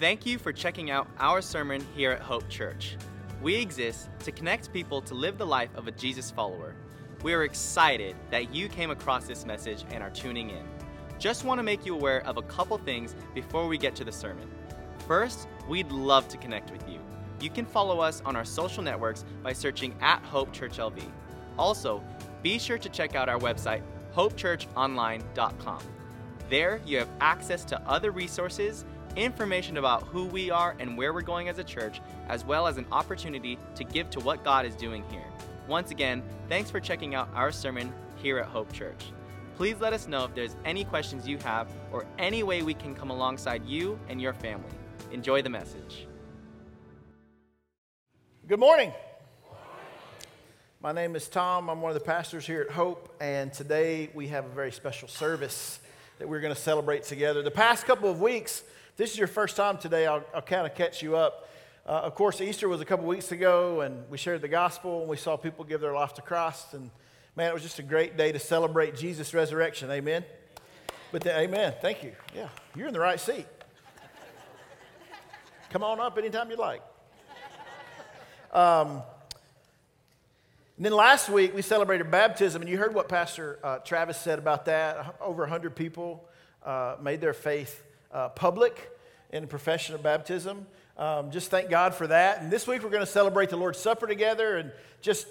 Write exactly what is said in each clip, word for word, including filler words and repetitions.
Thank you for checking out our sermon here at Hope Church. We exist to connect people to live the life of a Jesus follower. We are excited that you came across this message and are tuning in. Just want to make you aware of a couple things before we get to the sermon. First, we'd love to connect with you. You can follow us on our social networks by searching at Hope Church L V. Also, be sure to check out our website, Hope Church Online dot com. There, you have access to other resources, information about who we are and where we're going as a church, as well as an opportunity to give to what God is doing here. Once again, thanks for checking out our sermon here at Hope Church. Please let us know if there's any questions you have or any way we can come alongside you and your family. Enjoy the message. Good morning. My name is Tom. I'm one of the pastors here at Hope, and today we have a very special service that we're going to celebrate together. The past couple of weeks, this is your first time today, I'll, I'll kind of catch you up. Uh, of course, Easter was a couple weeks ago, and we shared the gospel, and we saw people give their life to Christ, and man, it was just a great day to celebrate Jesus' resurrection. Amen? But the, amen. Thank you. Yeah, you're in the right seat. Come on up anytime you like. Um, and then last week, we celebrated baptism, and you heard what Pastor uh, Travis said about that. Over one hundred people uh, made their faith uh, public in the profession of baptism. Um, just thank God for that. And this week, we're going to celebrate the Lord's Supper together and just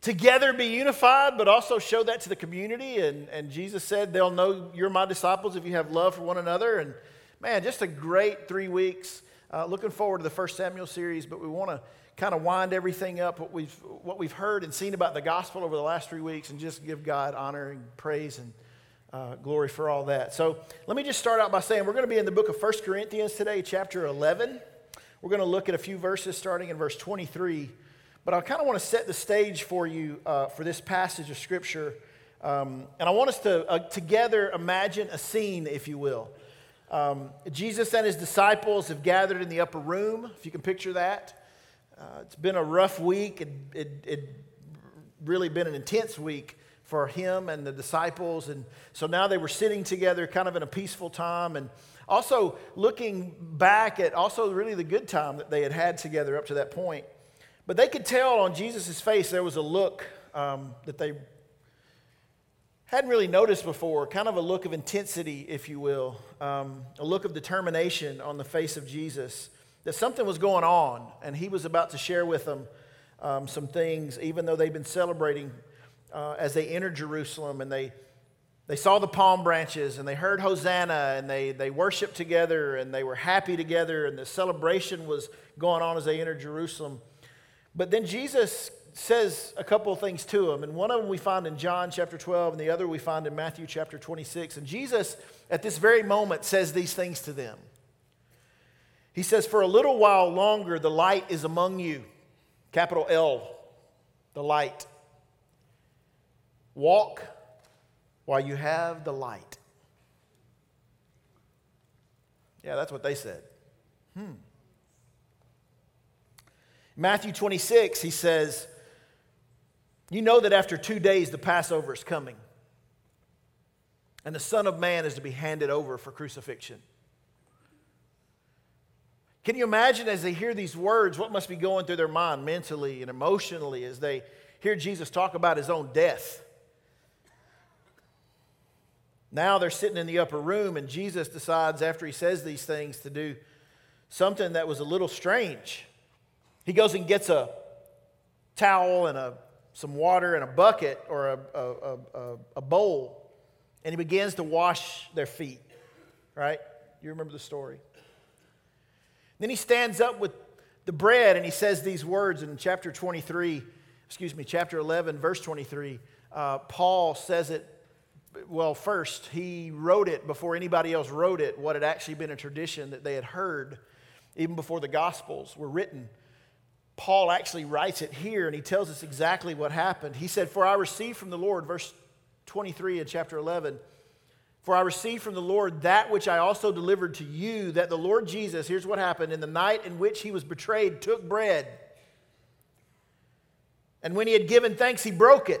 together be unified, but also show that to the community. And, and Jesus said, they'll know you're my disciples if you have love for one another. And man, just a great three weeks. Uh, looking forward to the First Samuel series, but we want to kind of wind everything up, what we've what we've heard and seen about the gospel over the last three weeks, and just give God honor and praise and uh, glory for all that. So let me just start out by saying we're going to be in the book of First Corinthians today, chapter eleven. We're going to look at a few verses starting in verse twenty-three, but I kind of want to set the stage for you uh, for this passage of Scripture, um, and I want us to uh, together imagine a scene, if you will. Um, Jesus and his disciples have gathered in the upper room, if you can picture that. Uh, it's been a rough week. It, it, it really been an intense week for him and the disciples. And so now they were sitting together kind of in a peaceful time, and also looking back at also really the good time that they had had together up to that point. But they could tell on Jesus' face there was a look um, that they hadn't really noticed before, kind of a look of intensity, if you will, um, a look of determination on the face of Jesus, that something was going on, and he was about to share with them um, some things, even though they'd been celebrating uh, as they entered Jerusalem, and they they saw the palm branches, and they heard Hosanna, and they, they worshiped together, and they were happy together, and the celebration was going on as they entered Jerusalem. But then Jesus says a couple of things to them, and one of them we find in John chapter twelve, and the other we find in Matthew chapter twenty-six. And Jesus, at this very moment, says these things to them. He says, "For a little while longer, the light is among you," capital L, the light. "Walk while you have the light." Yeah, that's what they said. Hmm. Matthew twenty-six, he says, "You know that after two days the Passover is coming, and the Son of Man is to be handed over for crucifixion." Can you imagine as they hear these words, what must be going through their mind mentally and emotionally as they hear Jesus talk about his own death? Now they're sitting in the upper room, and Jesus decides after he says these things to do something that was a little strange. He goes and gets a towel and a some water and a bucket or a, a, a, a bowl, and he begins to wash their feet, right? You remember the story. Then he stands up with the bread, and he says these words in chapter twenty-three, excuse me, chapter eleven, verse twenty-three. Uh, Paul says it, well, first, he wrote it before anybody else wrote it, what had actually been a tradition that they had heard even before the Gospels were written. Paul actually writes it here, and he tells us exactly what happened. He said, "For I received from the Lord," verse twenty-three in chapter eleven, "For I received from the Lord that which I also delivered to you, that the Lord Jesus," here's what happened, "in the night in which he was betrayed, took bread. And when he had given thanks, he broke it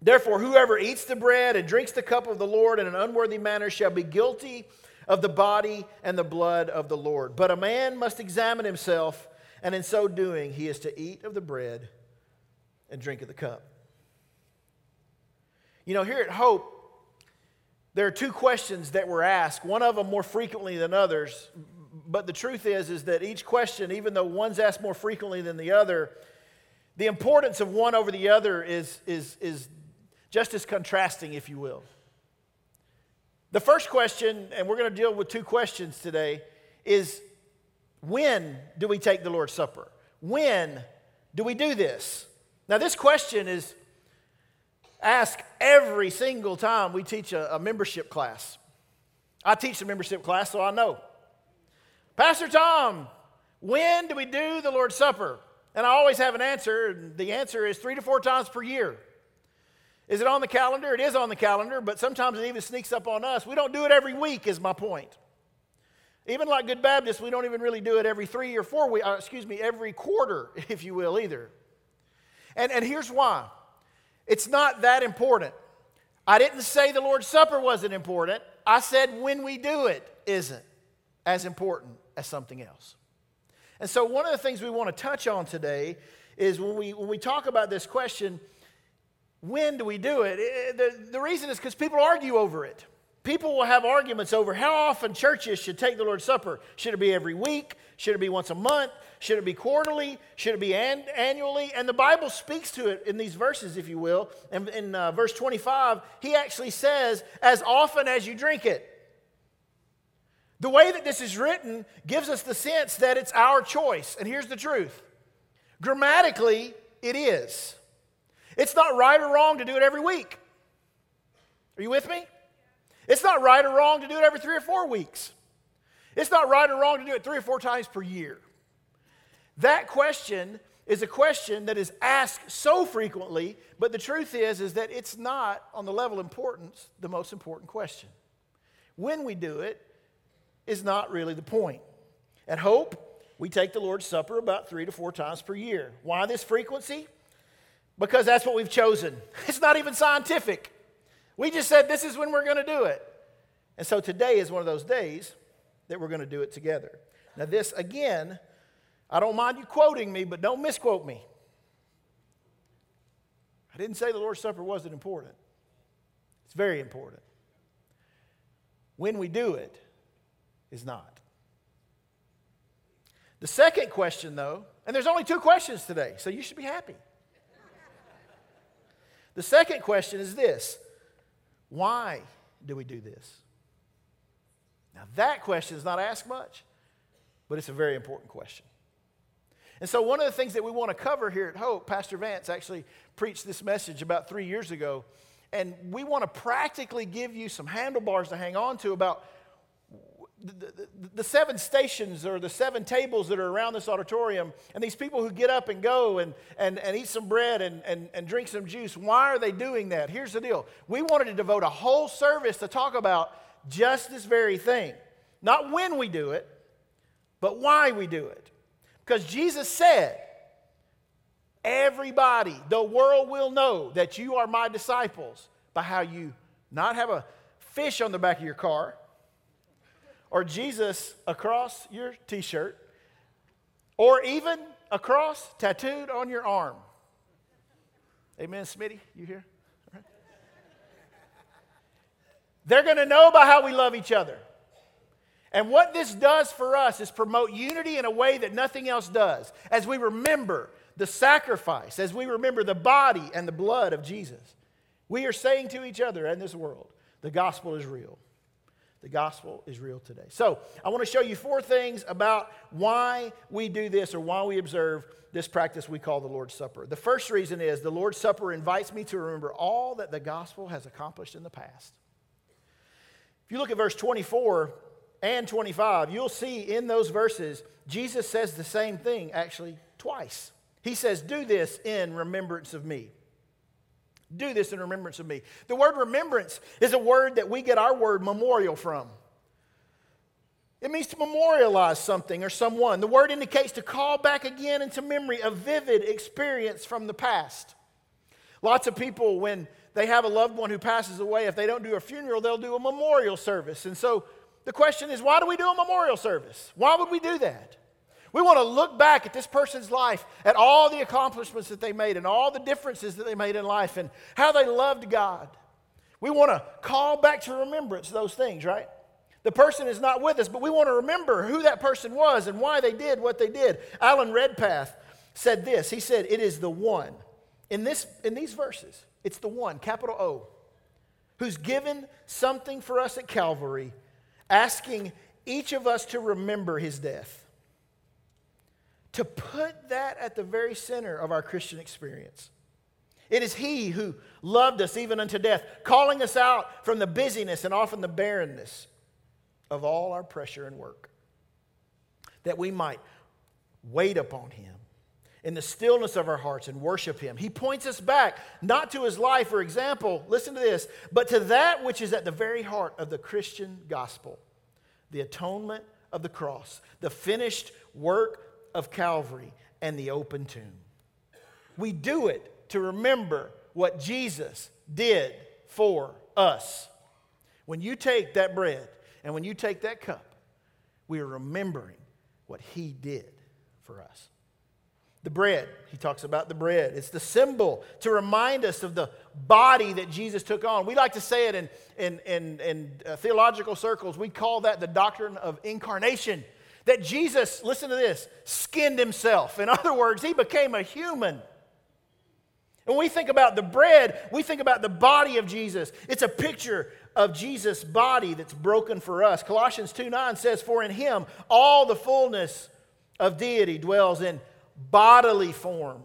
Therefore, whoever eats the bread and drinks the cup of the Lord in an unworthy manner shall be guilty of the body and the blood of the Lord. But a man must examine himself, and in so doing he is to eat of the bread and drink of the cup." You know, here at Hope, there are two questions that were asked, one of them more frequently than others. But the truth is, is that each question, even though one's asked more frequently than the other, the importance of one over the other is, is, is just as contrasting, if you will. The first question, and we're going to deal with two questions today, is when do we take the Lord's Supper? When do we do this? Now, this question is ask every single time we teach a, a membership class. I teach the membership class, so I know. "Pastor Tom, when do we do the Lord's Supper?" And I always have an answer, and the answer is three to four times per year. Is it on the calendar? It is on the calendar, but sometimes it even sneaks up on us. We don't do it every week, is my point. Even like Good Baptists, we don't even really do it every three or four weeks, excuse me, every quarter, if you will, either. And, and here's why. It's not that important. I didn't say the Lord's Supper wasn't important. I said when we do it isn't as important as something else. And so one of the things we want to touch on today is when we when we talk about this question, when do we do it? it the, the reason is because people argue over it. People will have arguments over how often churches should take the Lord's Supper. Should it be every week? Should it be once a month? Should it be quarterly? Should it be an, annually? And the Bible speaks to it in these verses, if you will. And in, in uh, verse twenty-five, he actually says, "As often as you drink it." The way that this is written gives us the sense that it's our choice. And here's the truth. Grammatically, it is. It's not right or wrong to do it every week. Are you with me? It's not right or wrong to do it every three or four weeks. It's not right or wrong to do it three or four times per year. That question is a question that is asked so frequently, but the truth is, is that it's not, on the level of importance, the most important question. When we do it is not really the point. At Hope, we take the Lord's Supper about three to four times per year. Why this frequency? Because that's what we've chosen. It's not even scientific. We just said this is when we're going to do it. And so today is one of those days that we're going to do it together. Now this, again, I don't mind you quoting me, but don't misquote me. I didn't say the Lord's Supper wasn't important. It's very important. When we do it is not. The second question, though, and there's only two questions today, so you should be happy. The second question is this. Why do we do this? Now, that question is not asked much, but it's a very important question. And so one of the things that we want to cover here at Hope, Pastor Vance actually preached this message about three years ago, and we want to practically give you some handlebars to hang on to about the, the, the seven stations or the seven tables that are around this auditorium, and these people who get up and go and, and, and eat some bread and, and, and drink some juice. Why are they doing that? Here's the deal. We wanted to devote a whole service to talk about just this very thing. Not when we do it, but why we do it. Because Jesus said, "Everybody, the world will know that you are my disciples by how you not have a fish on the back of your car, or Jesus across your t-shirt, or even a cross tattooed on your arm." Amen, Smitty, you here? Right. They're going to know by how we love each other. And what this does for us is promote unity in a way that nothing else does. As we remember the sacrifice, as we remember the body and the blood of Jesus, we are saying to each other and this world, the gospel is real. The gospel is real today. So I want to show you four things about why we do this or why we observe this practice we call the Lord's Supper. The first reason is the Lord's Supper invites me to remember all that the gospel has accomplished in the past. If you look at verse twenty-four, and twenty-five, you'll see in those verses, Jesus says the same thing actually twice. He says, do this in remembrance of me. Do this in remembrance of me. The word remembrance is a word that we get our word memorial from. It means to memorialize something or someone. The word indicates to call back again into memory a vivid experience from the past. Lots of people, when they have a loved one who passes away, if they don't do a funeral, they'll do a memorial service. And so the question is, why do we do a memorial service? Why would we do that? We want to look back at this person's life, at all the accomplishments that they made and all the differences that they made in life and how they loved God. We want to call back to remembrance those things, right? The person is not with us, but we want to remember who that person was and why they did what they did. Alan Redpath said this. He said, it is the one. In this, in these verses, it's the one, capital O, who's given something for us at Calvary, asking each of us to remember his death. To put that at the very center of our Christian experience. It is he who loved us even unto death, calling us out from the busyness and often the barrenness of all our pressure and work, that we might wait upon him in the stillness of our hearts and worship him. He points us back, not to his life or example, listen to this, but to that which is at the very heart of the Christian gospel, the atonement of the cross, the finished work of Calvary and the open tomb. We do it to remember what Jesus did for us. When you take that bread and when you take that cup, we are remembering what he did for us. The bread, he talks about the bread. It's the symbol to remind us of the body that Jesus took on. We like to say it in, in, in, in uh, theological circles. We call that the doctrine of incarnation. That Jesus, listen to this, skinned himself. In other words, he became a human. And when we think about the bread, we think about the body of Jesus. It's a picture of Jesus' body that's broken for us. Colossians two nine says, for in him all the fullness of deity dwells in bodily form.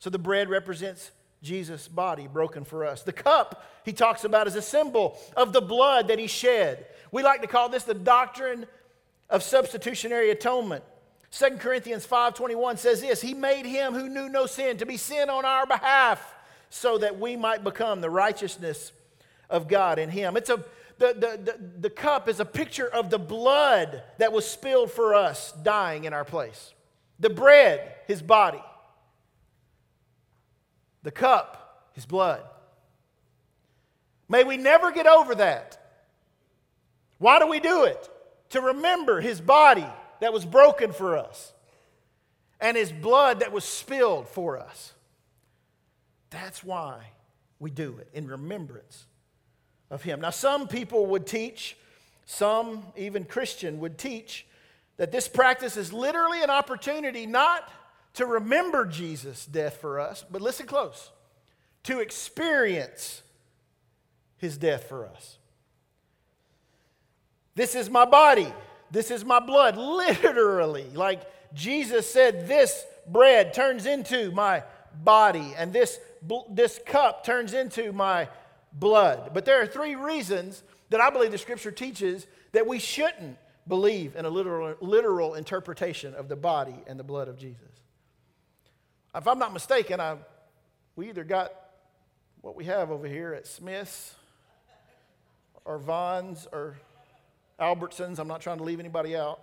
So the bread represents Jesus' body broken for us. The cup he talks about is a symbol of the blood that he shed. We like to call this the doctrine of substitutionary atonement. Second Corinthians five twenty-one says this, he made him who knew no sin to be sin on our behalf so that we might become the righteousness of God in him. It's a the, the, the, the cup is a picture of the blood that was spilled for us dying in our place. The bread, his body. The cup, his blood. May we never get over that. Why do we do it? To remember his body that was broken for us and his blood that was spilled for us. That's why we do it, in remembrance of him. Now, some people would teach, some even Christian would teach, that this practice is literally an opportunity not to remember Jesus' death for us, but listen close, to experience his death for us. This is my body. This is my blood. Literally, like Jesus said, this bread turns into my body, and this, this cup turns into my blood. But there are three reasons that I believe the Scripture teaches that we shouldn't believe in a literal, literal interpretation of the body and the blood of Jesus. If I'm not mistaken, I, we either got what we have over here at Smith's or Vaughn's or Albertsons, I'm not trying to leave anybody out.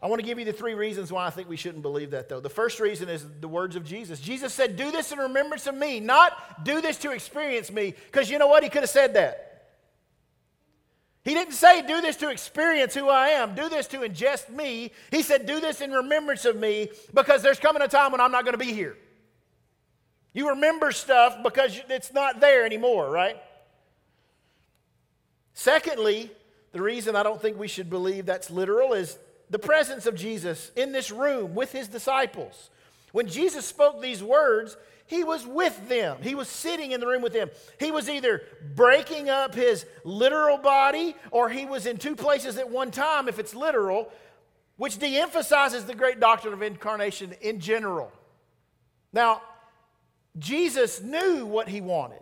I want to give you the three reasons why I think we shouldn't believe that, though. The first reason is the words of Jesus. Jesus said, do this in remembrance of me, not do this to experience me, because you know what? He could have said that. He didn't say, do this to experience who I am, do this to ingest me. He said, do this in remembrance of me, because there's coming a time when I'm not going to be here. You remember stuff because it's not there anymore, right? Secondly, the reason I don't think we should believe that's literal is the presence of Jesus in this room with his disciples. When Jesus spoke these words, he was with them. He was sitting in the room with them. He was either breaking up his literal body or he was in two places at one time if it's literal, which de-emphasizes the great doctrine of incarnation in general. Now, Jesus knew what he wanted.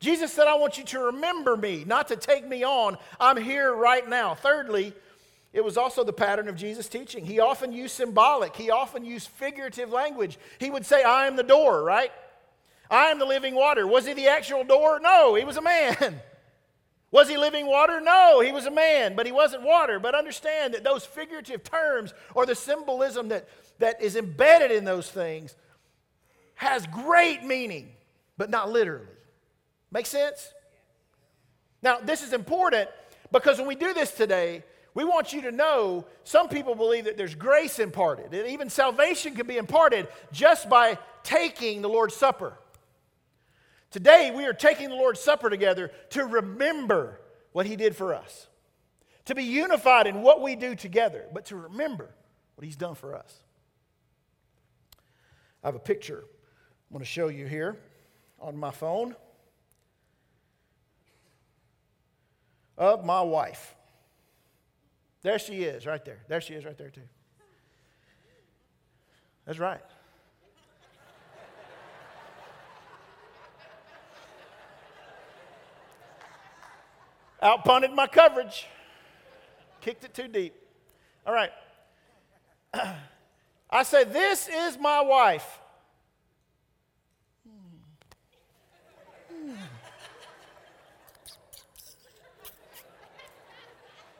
Jesus said, I want you to remember me, not to take me on. I'm here right now. Thirdly, it was also the pattern of Jesus' teaching. He often used symbolic. He often used figurative language. He would say, I am the door, right? I am the living water. Was he the actual door? No, he was a man. Was he living water? No, he was a man, but he wasn't water. But understand that those figurative terms or the symbolism that, that is embedded in those things has great meaning, but not literally. Make sense? Now, this is important because when we do this today, we want you to know some people believe that there's grace imparted, and even salvation can be imparted just by taking the Lord's Supper. Today, we are taking the Lord's Supper together to remember what He did for us, to be unified in what we do together, but to remember what He's done for us. I have a picture I'm going to show you here on my phone of my wife. There she is, right there. There she is, right there, too. That's right. Outpunted my coverage. Kicked it too deep. All right. I say, this is my wife.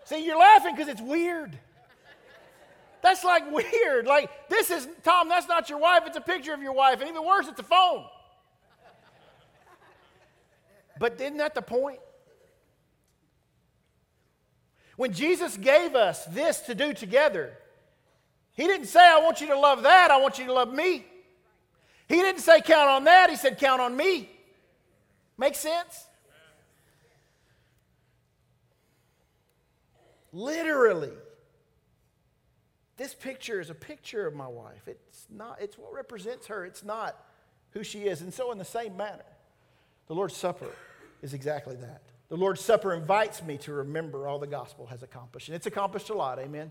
See, you're laughing because it's weird. That's like weird. Like, this is, Tom, that's not your wife. It's a picture of your wife. And even worse, it's a phone. But isn't that the point? When Jesus gave us this to do together, He didn't say, I want you to love that. I want you to love me. He didn't say, count on that. He said, count on me. Make sense? Literally, this picture is a picture of my wife. It's not, it's what represents her. It's not who she is. And so in the same manner, the Lord's Supper is exactly that. The Lord's Supper invites me to remember all the gospel has accomplished. And it's accomplished a lot, amen?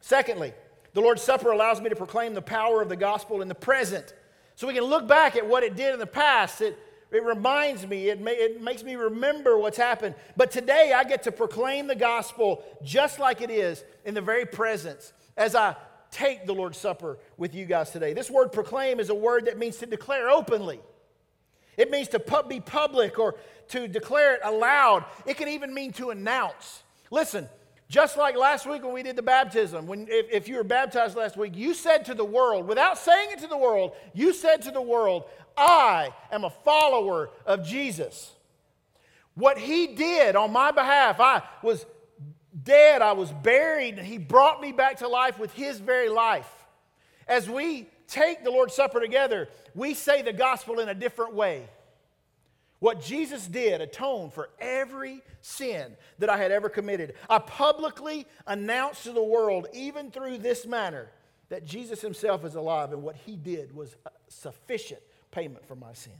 Secondly, the Lord's Supper allows me to proclaim the power of the gospel in the present. So we can look back at what it did in the past. It It reminds me, it, may, it makes me remember what's happened. But today I get to proclaim the gospel just like it is in the very presence as I take the Lord's Supper with you guys today. This word proclaim is a word that means to declare openly. It means to pub, be public or to declare it aloud. It can even mean to announce. Listen, just like last week when we did the baptism, when if, if you were baptized last week, you said to the world, without saying it to the world, you said to the world, I am a follower of Jesus. What He did on my behalf, I was dead, I was buried, and He brought me back to life with His very life. As we take the Lord's Supper together, we say the gospel in a different way. What Jesus did atoned for every sin that I had ever committed. I publicly announced to the world, even through this manner, that Jesus Himself is alive and what He did was sufficient payment for my sin.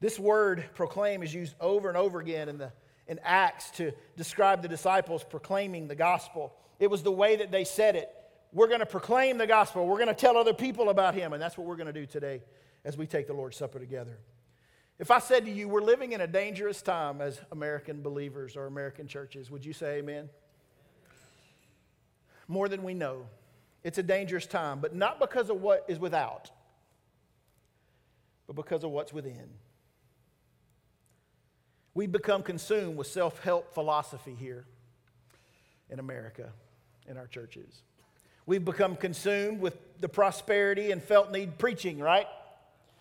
This word proclaim is used over and over again in the in Acts to describe the disciples proclaiming the gospel. It was the way that they said it. We're going to proclaim the gospel. We're going to tell other people about Him, and that's what we're going to do today as we take the Lord's Supper together. If I said to you, we're living in a dangerous time as American believers or American churches, would you say amen? More than we know. It's a dangerous time, but not because of what is without, but because of what's within. We become consumed with self-help philosophy here in America, in our churches. We've become consumed with the prosperity and felt need preaching, right?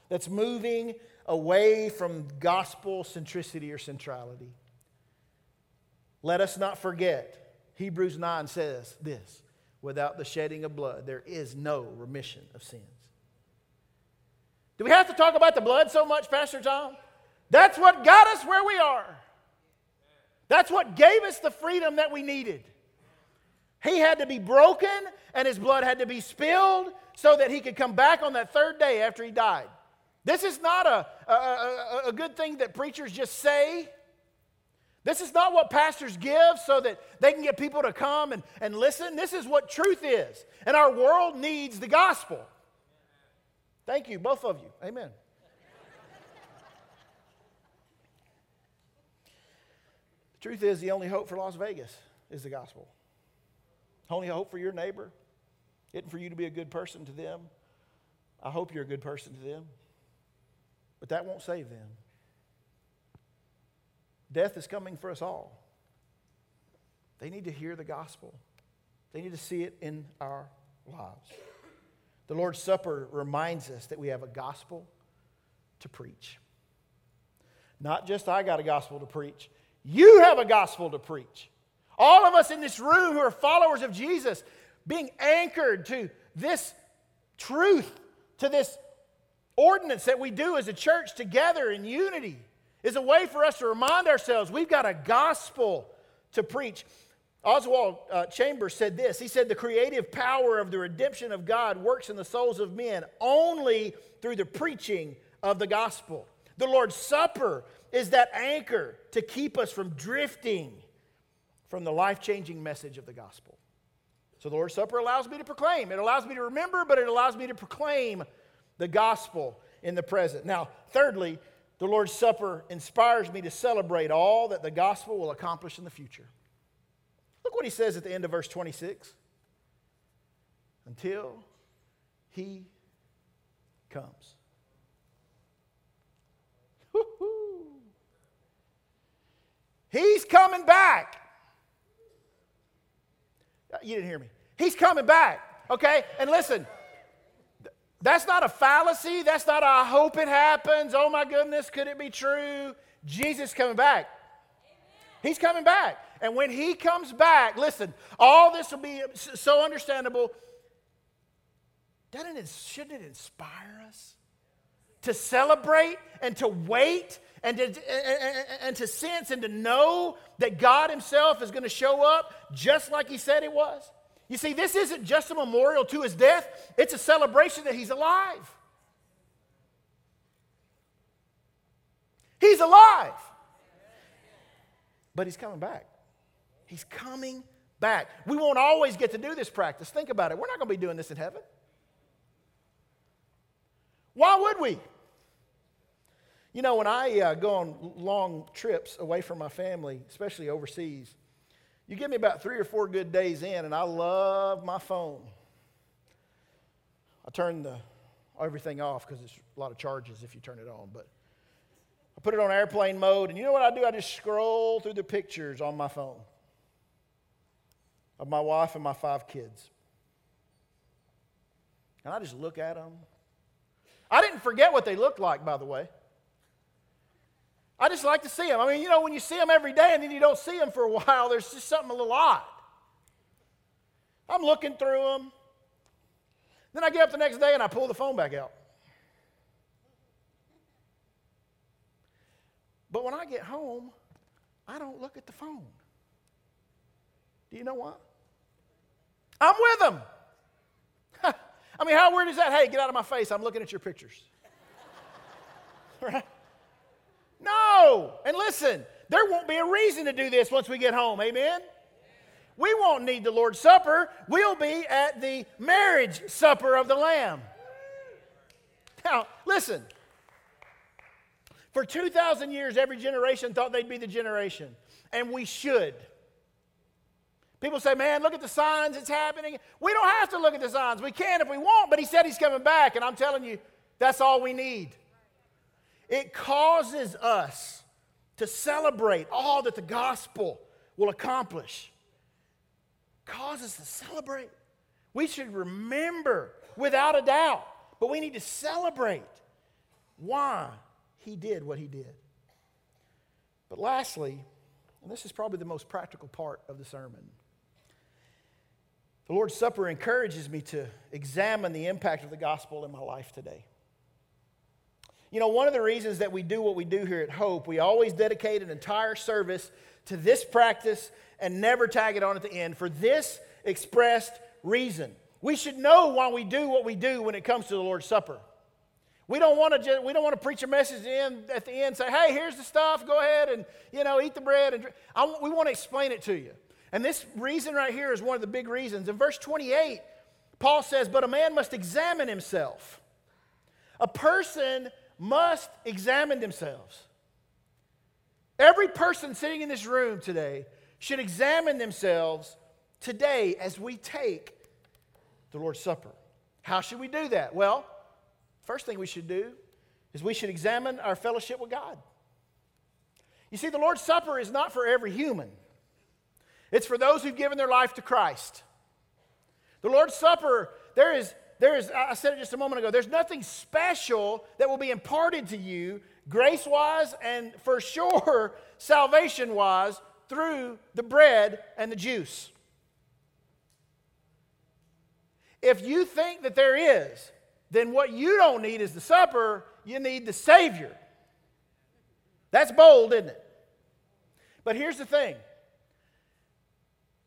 That's moving away from gospel centricity or centrality. Let us not forget, Hebrews nine says this, without the shedding of blood, there is no remission of sins. Do we have to talk about the blood so much, Pastor Tom? That's what got us where we are. That's what gave us the freedom that we needed. He had to be broken, and His blood had to be spilled so that He could come back on that third day after He died. This is not a, a, a, a good thing that preachers just say. This is not what pastors give so that they can get people to come and, and listen. This is what truth is, and our world needs the gospel. Thank you, both of you. Amen. The truth is, the only hope for Las Vegas is the gospel. Only hope for your neighbor isn't for you to be a good person to them. I hope you're a good person to them, but that won't save them. Death is coming for us all. They need to hear the gospel. They need to see it in our lives. The Lord's Supper reminds us that we have a gospel to preach. Not just I got a gospel to preach. You have a gospel to preach. All of us in this room who are followers of Jesus, being anchored to this truth, to this ordinance that we do as a church together in unity, is a way for us to remind ourselves we've got a gospel to preach. Oswald uh, Chambers said this. He said, "The creative power of the redemption of God works in the souls of men only through the preaching of the gospel." The Lord's Supper is that anchor to keep us from drifting from the life-changing message of the gospel. So the Lord's Supper allows me to proclaim. It allows me to remember, but it allows me to proclaim the gospel in the present. Now, thirdly, the Lord's Supper inspires me to celebrate all that the gospel will accomplish in the future. Look what he says at the end of verse twenty-six. Until he comes. Woo-hoo. He's coming back. You didn't hear me. He's coming back. Okay? And listen, that's not a fallacy. That's not a, I hope it happens. Oh my goodness, could it be true? Jesus is coming back. He's coming back. And when he comes back, listen, all this will be so understandable. Doesn't it, shouldn't it inspire us to celebrate and to wait and to, and, and to sense and to know that God himself is going to show up just like he said it was? You see, this isn't just a memorial to his death. It's a celebration that he's alive. He's alive. But he's coming back. He's coming back. We won't always get to do this practice. Think about it. We're not going to be doing this in heaven. Why would we? You know, when I uh, go on long trips away from my family, especially overseas, you give me about three or four good days in, and I love my phone. I turn the everything off because it's a lot of charges if you turn it on, but I put it on airplane mode, and you know what I do? I just scroll through the pictures on my phone of my wife and my five kids. And I just look at them. I didn't forget what they looked like, by the way. I just like to see them. I mean, you know, when you see them every day and then you don't see them for a while, there's just something a little odd. I'm looking through them. Then I get up the next day and I pull the phone back out. But when I get home, I don't look at the phone. Do you know why? I'm with them. I mean, how weird is that? Hey, get out of my face. I'm looking at your pictures. Right? No. And listen, there won't be a reason to do this once we get home. Amen? We won't need the Lord's Supper. We'll be at the marriage supper of the Lamb. Now, listen. For two thousand years, every generation thought they'd be the generation. And we should. People say, man, look at the signs, it's happening. We don't have to look at the signs. We can if we want, but he said he's coming back. And I'm telling you, that's all we need. It causes us to celebrate all that the gospel will accomplish. Causes us to celebrate. We should remember without a doubt, but we need to celebrate why he did what he did. But lastly, and this is probably the most practical part of the sermon, the Lord's Supper encourages me to examine the impact of the gospel in my life today. You know, one of the reasons that we do what we do here at Hope, we always dedicate an entire service to this practice and never tag it on at the end for this expressed reason. We should know why we do what we do when it comes to the Lord's Supper. We don't want to just, we don't want to preach a message at the end, say, hey, here's the stuff, go ahead and, you know, eat the bread. And drink. I, we want to explain it to you. And this reason right here is one of the big reasons. In verse twenty-eight, Paul says, but a man must examine himself. A person must examine themselves. Every person sitting in this room today should examine themselves today as we take the Lord's Supper. How should we do that? Well, first thing we should do is we should examine our fellowship with God. You see, the Lord's Supper is not for every human. It's for those who've given their life to Christ. The Lord's Supper, there is, there is, I said it just a moment ago, there's nothing special that will be imparted to you, grace-wise and for sure salvation-wise, through the bread and the juice. If you think that there is, then what you don't need is the supper, you need the Savior. That's bold, isn't it? But here's the thing.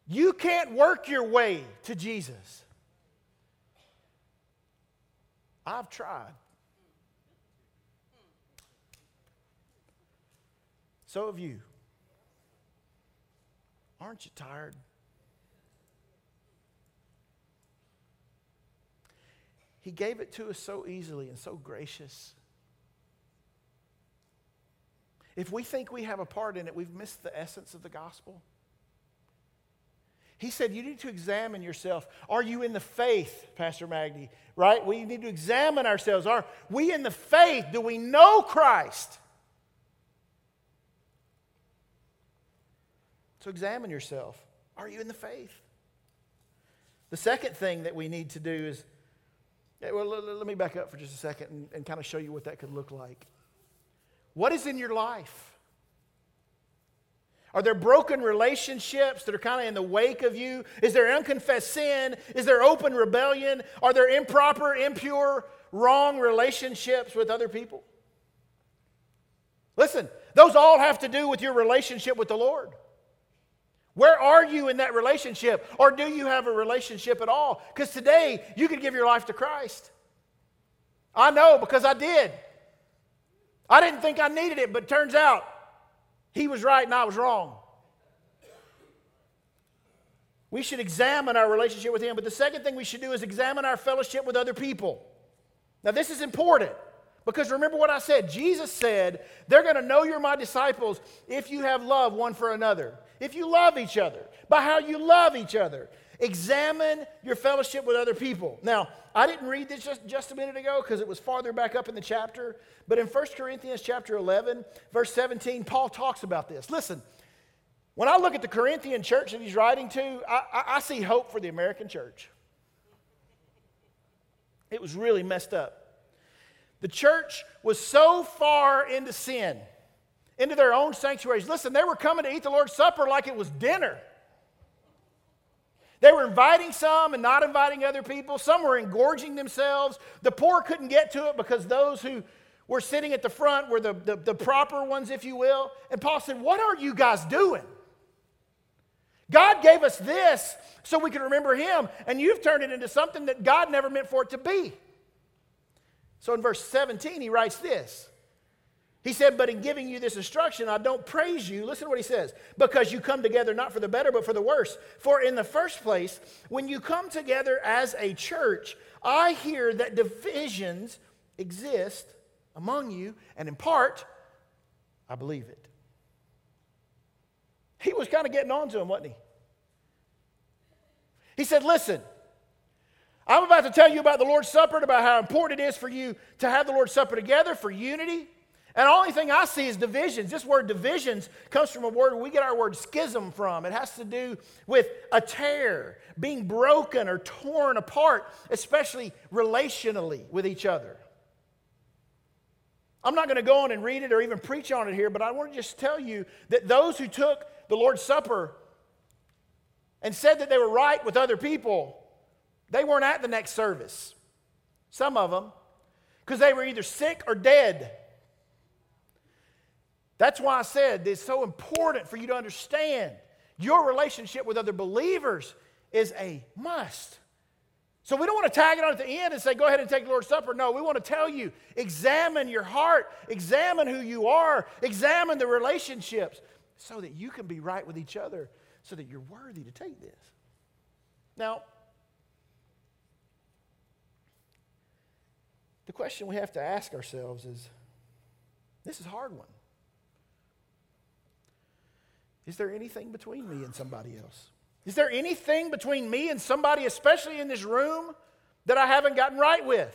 You can't work your way to Jesus. I've tried. So have you. Aren't you tired? He gave it to us so easily and so gracious. If we think we have a part in it, we've missed the essence of the gospel. He said, you need to examine yourself. Are you in the faith, Pastor Maggie? Right? We need to examine ourselves. Are we in the faith? Do we know Christ? So examine yourself. Are you in the faith? The second thing that we need to do is, well, let me back up for just a second and, and kind of show you what that could look like. What is in your life? Are there broken relationships that are kind of in the wake of you? Is there unconfessed sin? Is there open rebellion? Are there improper, impure, wrong relationships with other people? Listen, those all have to do with your relationship with the Lord. Where are you in that relationship? Or do you have a relationship at all? Because today, you could give your life to Christ. I know, because I did. I didn't think I needed it, but it turns out, He was right and I was wrong. We should examine our relationship with Him. But the second thing we should do is examine our fellowship with other people. Now, this is important because remember what I said. Jesus said, they're going to know you're my disciples if you have love one for another. If you love each other. By how you love each other. Examine your fellowship with other people. Now, I didn't read this just, just a minute ago because it was farther back up in the chapter. But in First Corinthians chapter eleven, verse seventeen, Paul talks about this. Listen, when I look at the Corinthian church that he's writing to, I, I, I see hope for the American church. It was really messed up. The church was so far into sin, into their own sanctuaries. Listen, they were coming to eat the Lord's Supper like it was dinner. They were inviting some and not inviting other people. Some were engorging themselves. The poor couldn't get to it because those who were sitting at the front were the, the, the proper ones, if you will. And Paul said, what are you guys doing? God gave us this so we could remember Him, and you've turned it into something that God never meant for it to be. So in verse seventeen, he writes this. He said, but in giving you this instruction, I don't praise you. Listen to what he says. Because you come together not for the better, but for the worse. For in the first place, when you come together as a church, I hear that divisions exist among you. And in part, I believe it. He was kind of getting on to him, wasn't he? He said, listen, I'm about to tell you about the Lord's Supper and about how important it is for you to have the Lord's Supper together for unity. And the only thing I see is divisions. This word divisions comes from a word we get our word schism from. It has to do with a tear, being broken or torn apart, especially relationally with each other. I'm not going to go on and read it or even preach on it here, but I want to just tell you that those who took the Lord's Supper and said that they were right with other people, they weren't at the next service. Some of them, because they were either sick or dead. That's why I said it's so important for you to understand your relationship with other believers is a must. So we don't want to tag it on at the end and say, go ahead and take the Lord's Supper. No, we want to tell you, examine your heart, examine who you are, examine the relationships so that you can be right with each other, so that you're worthy to take this. Now, the question we have to ask ourselves is, this is a hard one. Is there anything between me and somebody else? Is there anything between me and somebody, especially in this room, that I haven't gotten right with?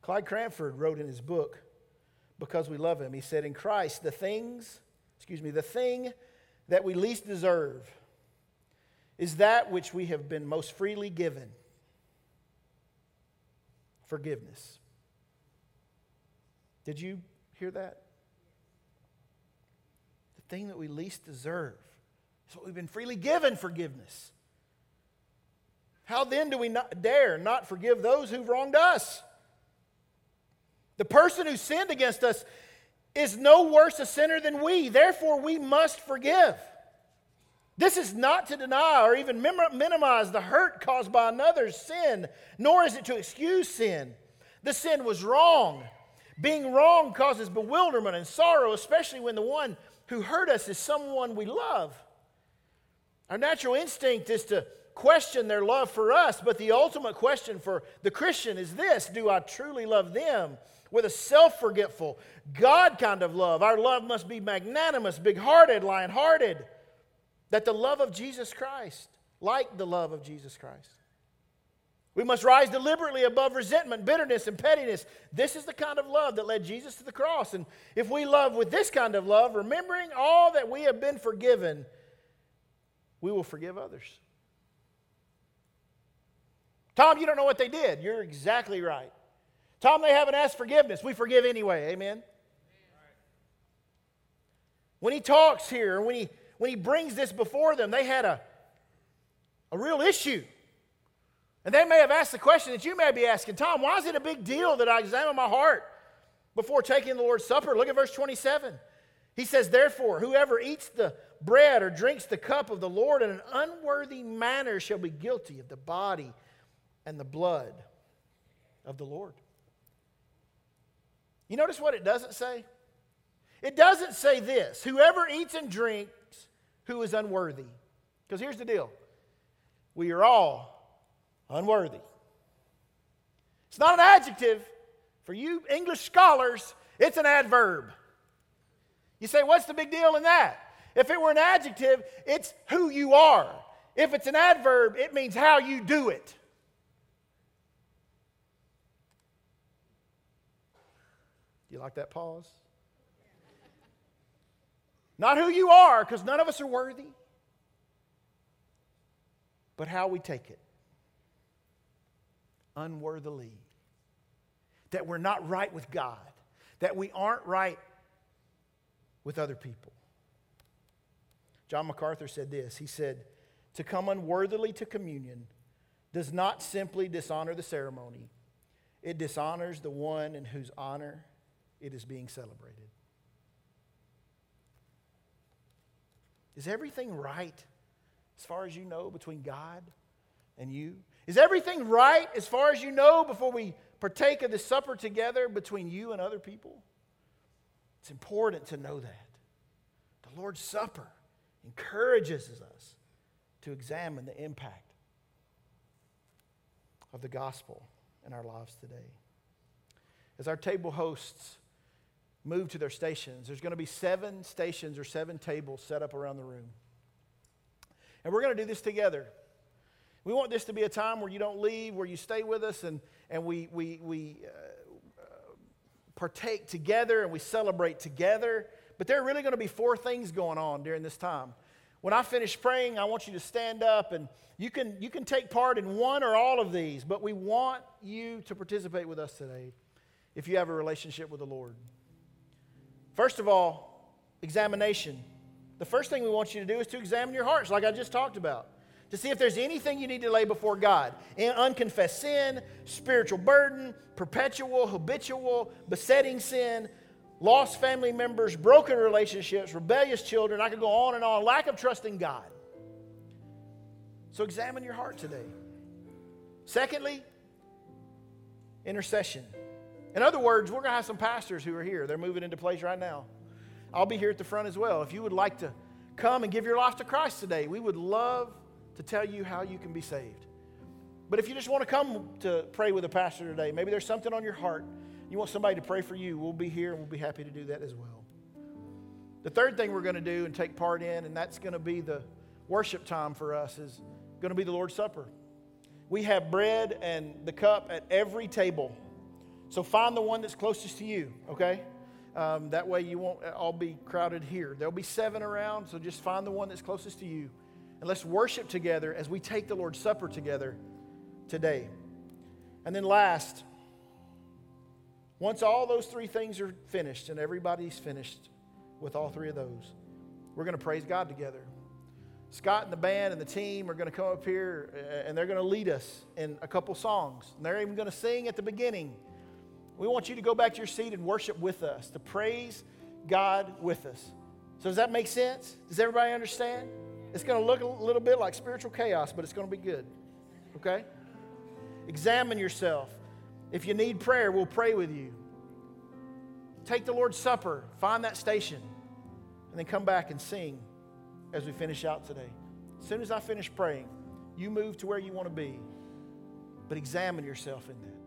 Clyde Cranford wrote in his book, Because We Love Him, he said, in Christ, the things, excuse me, the thing that we least deserve is that which we have been most freely given. Forgiveness. Did you hear that? The thing that we least deserve is what we've been freely given, forgiveness. How then do we not dare not forgive those who've wronged us? The person who sinned against us is no worse a sinner than we. Therefore, we must forgive. This is not to deny or even minimize the hurt caused by another's sin, nor is it to excuse sin. The sin was wrong. Being wrong causes bewilderment and sorrow, especially when the one who hurt us is someone we love. Our natural instinct is to question their love for us, but the ultimate question for the Christian is this: do I truly love them? With a self-forgetful, God kind of love. Our love must be magnanimous, big-hearted, lion-hearted. That the love of Jesus Christ, like the love of Jesus Christ. We must rise deliberately above resentment, bitterness, and pettiness. This is the kind of love that led Jesus to the cross. And if we love with this kind of love, remembering all that we have been forgiven, we will forgive others. Tom, you don't know what they did. You're exactly right. Tom, they haven't asked forgiveness. We forgive anyway. Amen? When he talks here, when he When he brings this before them, they had a, a real issue. And they may have asked the question that you may be asking, Tom, why is it a big deal that I examine my heart before taking the Lord's Supper? Look at verse twenty-seven. He says, therefore, whoever eats the bread or drinks the cup of the Lord in an unworthy manner shall be guilty of the body and the blood of the Lord. You notice what it doesn't say? It doesn't say this, whoever eats and drinks who is unworthy. Because here's the deal. We are all unworthy. It's not an adjective. For you English scholars, it's an adverb. You say, what's the big deal in that? If it were an adjective, it's who you are. If it's an adverb, it means how you do it. You like that pause? Not who you are, because none of us are worthy, but how we take it. Unworthily. That we're not right with God. That we aren't right with other people. John MacArthur said this. He said, to come unworthily to communion does not simply dishonor the ceremony. It dishonors the one in whose honor it is being celebrated. Is everything right as far as you know between God and you? Is everything right as far as you know before we partake of the supper together between you and other people? It's important to know that. The Lord's Supper encourages us to examine the impact of the gospel in our lives today. As our table hosts move to their stations, there's going to be seven stations or seven tables set up around the room. And we're going to do this together. We want this to be a time where you don't leave, where you stay with us, and, and we, we, we uh, uh, partake together and we celebrate together. But there are really going to be four things going on during this time. When I finish praying, I want you to stand up, and you can, you can take part in one or all of these, but we want you to participate with us today if you have a relationship with the Lord. First of all, examination. The first thing we want you to do is to examine your hearts, like I just talked about, to see if there's anything you need to lay before God. Unconfessed sin, spiritual burden, perpetual, habitual, besetting sin, lost family members, broken relationships, rebellious children. I could go on and on. Lack of trust in God. So examine your heart today. Secondly, intercession. In other words, we're going to have some pastors who are here. They're moving into place right now. I'll be here at the front as well. If you would like to come and give your life to Christ today, we would love to tell you how you can be saved. But if you just want to come to pray with a pastor today, maybe there's something on your heart, you want somebody to pray for you, we'll be here and we'll be happy to do that as well. The third thing we're going to do and take part in, and that's going to be the worship time for us, is going to be the Lord's Supper. We have bread and the cup at every table. So find the one that's closest to you, okay? Um, that way you won't all be crowded here. There'll be seven around, so just find the one that's closest to you. And let's worship together as we take the Lord's Supper together today. And then last, once all those three things are finished and everybody's finished with all three of those, we're going to praise God together. Scott and the band and the team are going to come up here, and they're going to lead us in a couple songs. And they're even going to sing at the beginning. We want you to go back to your seat and worship with us, to praise God with us. So does that make sense? Does everybody understand? It's going to look a little bit like spiritual chaos, but it's going to be good. Okay? Examine yourself. If you need prayer, we'll pray with you. Take the Lord's Supper, find that station, and then come back and sing as we finish out today. As soon as I finish praying, you move to where you want to be, but examine yourself in that.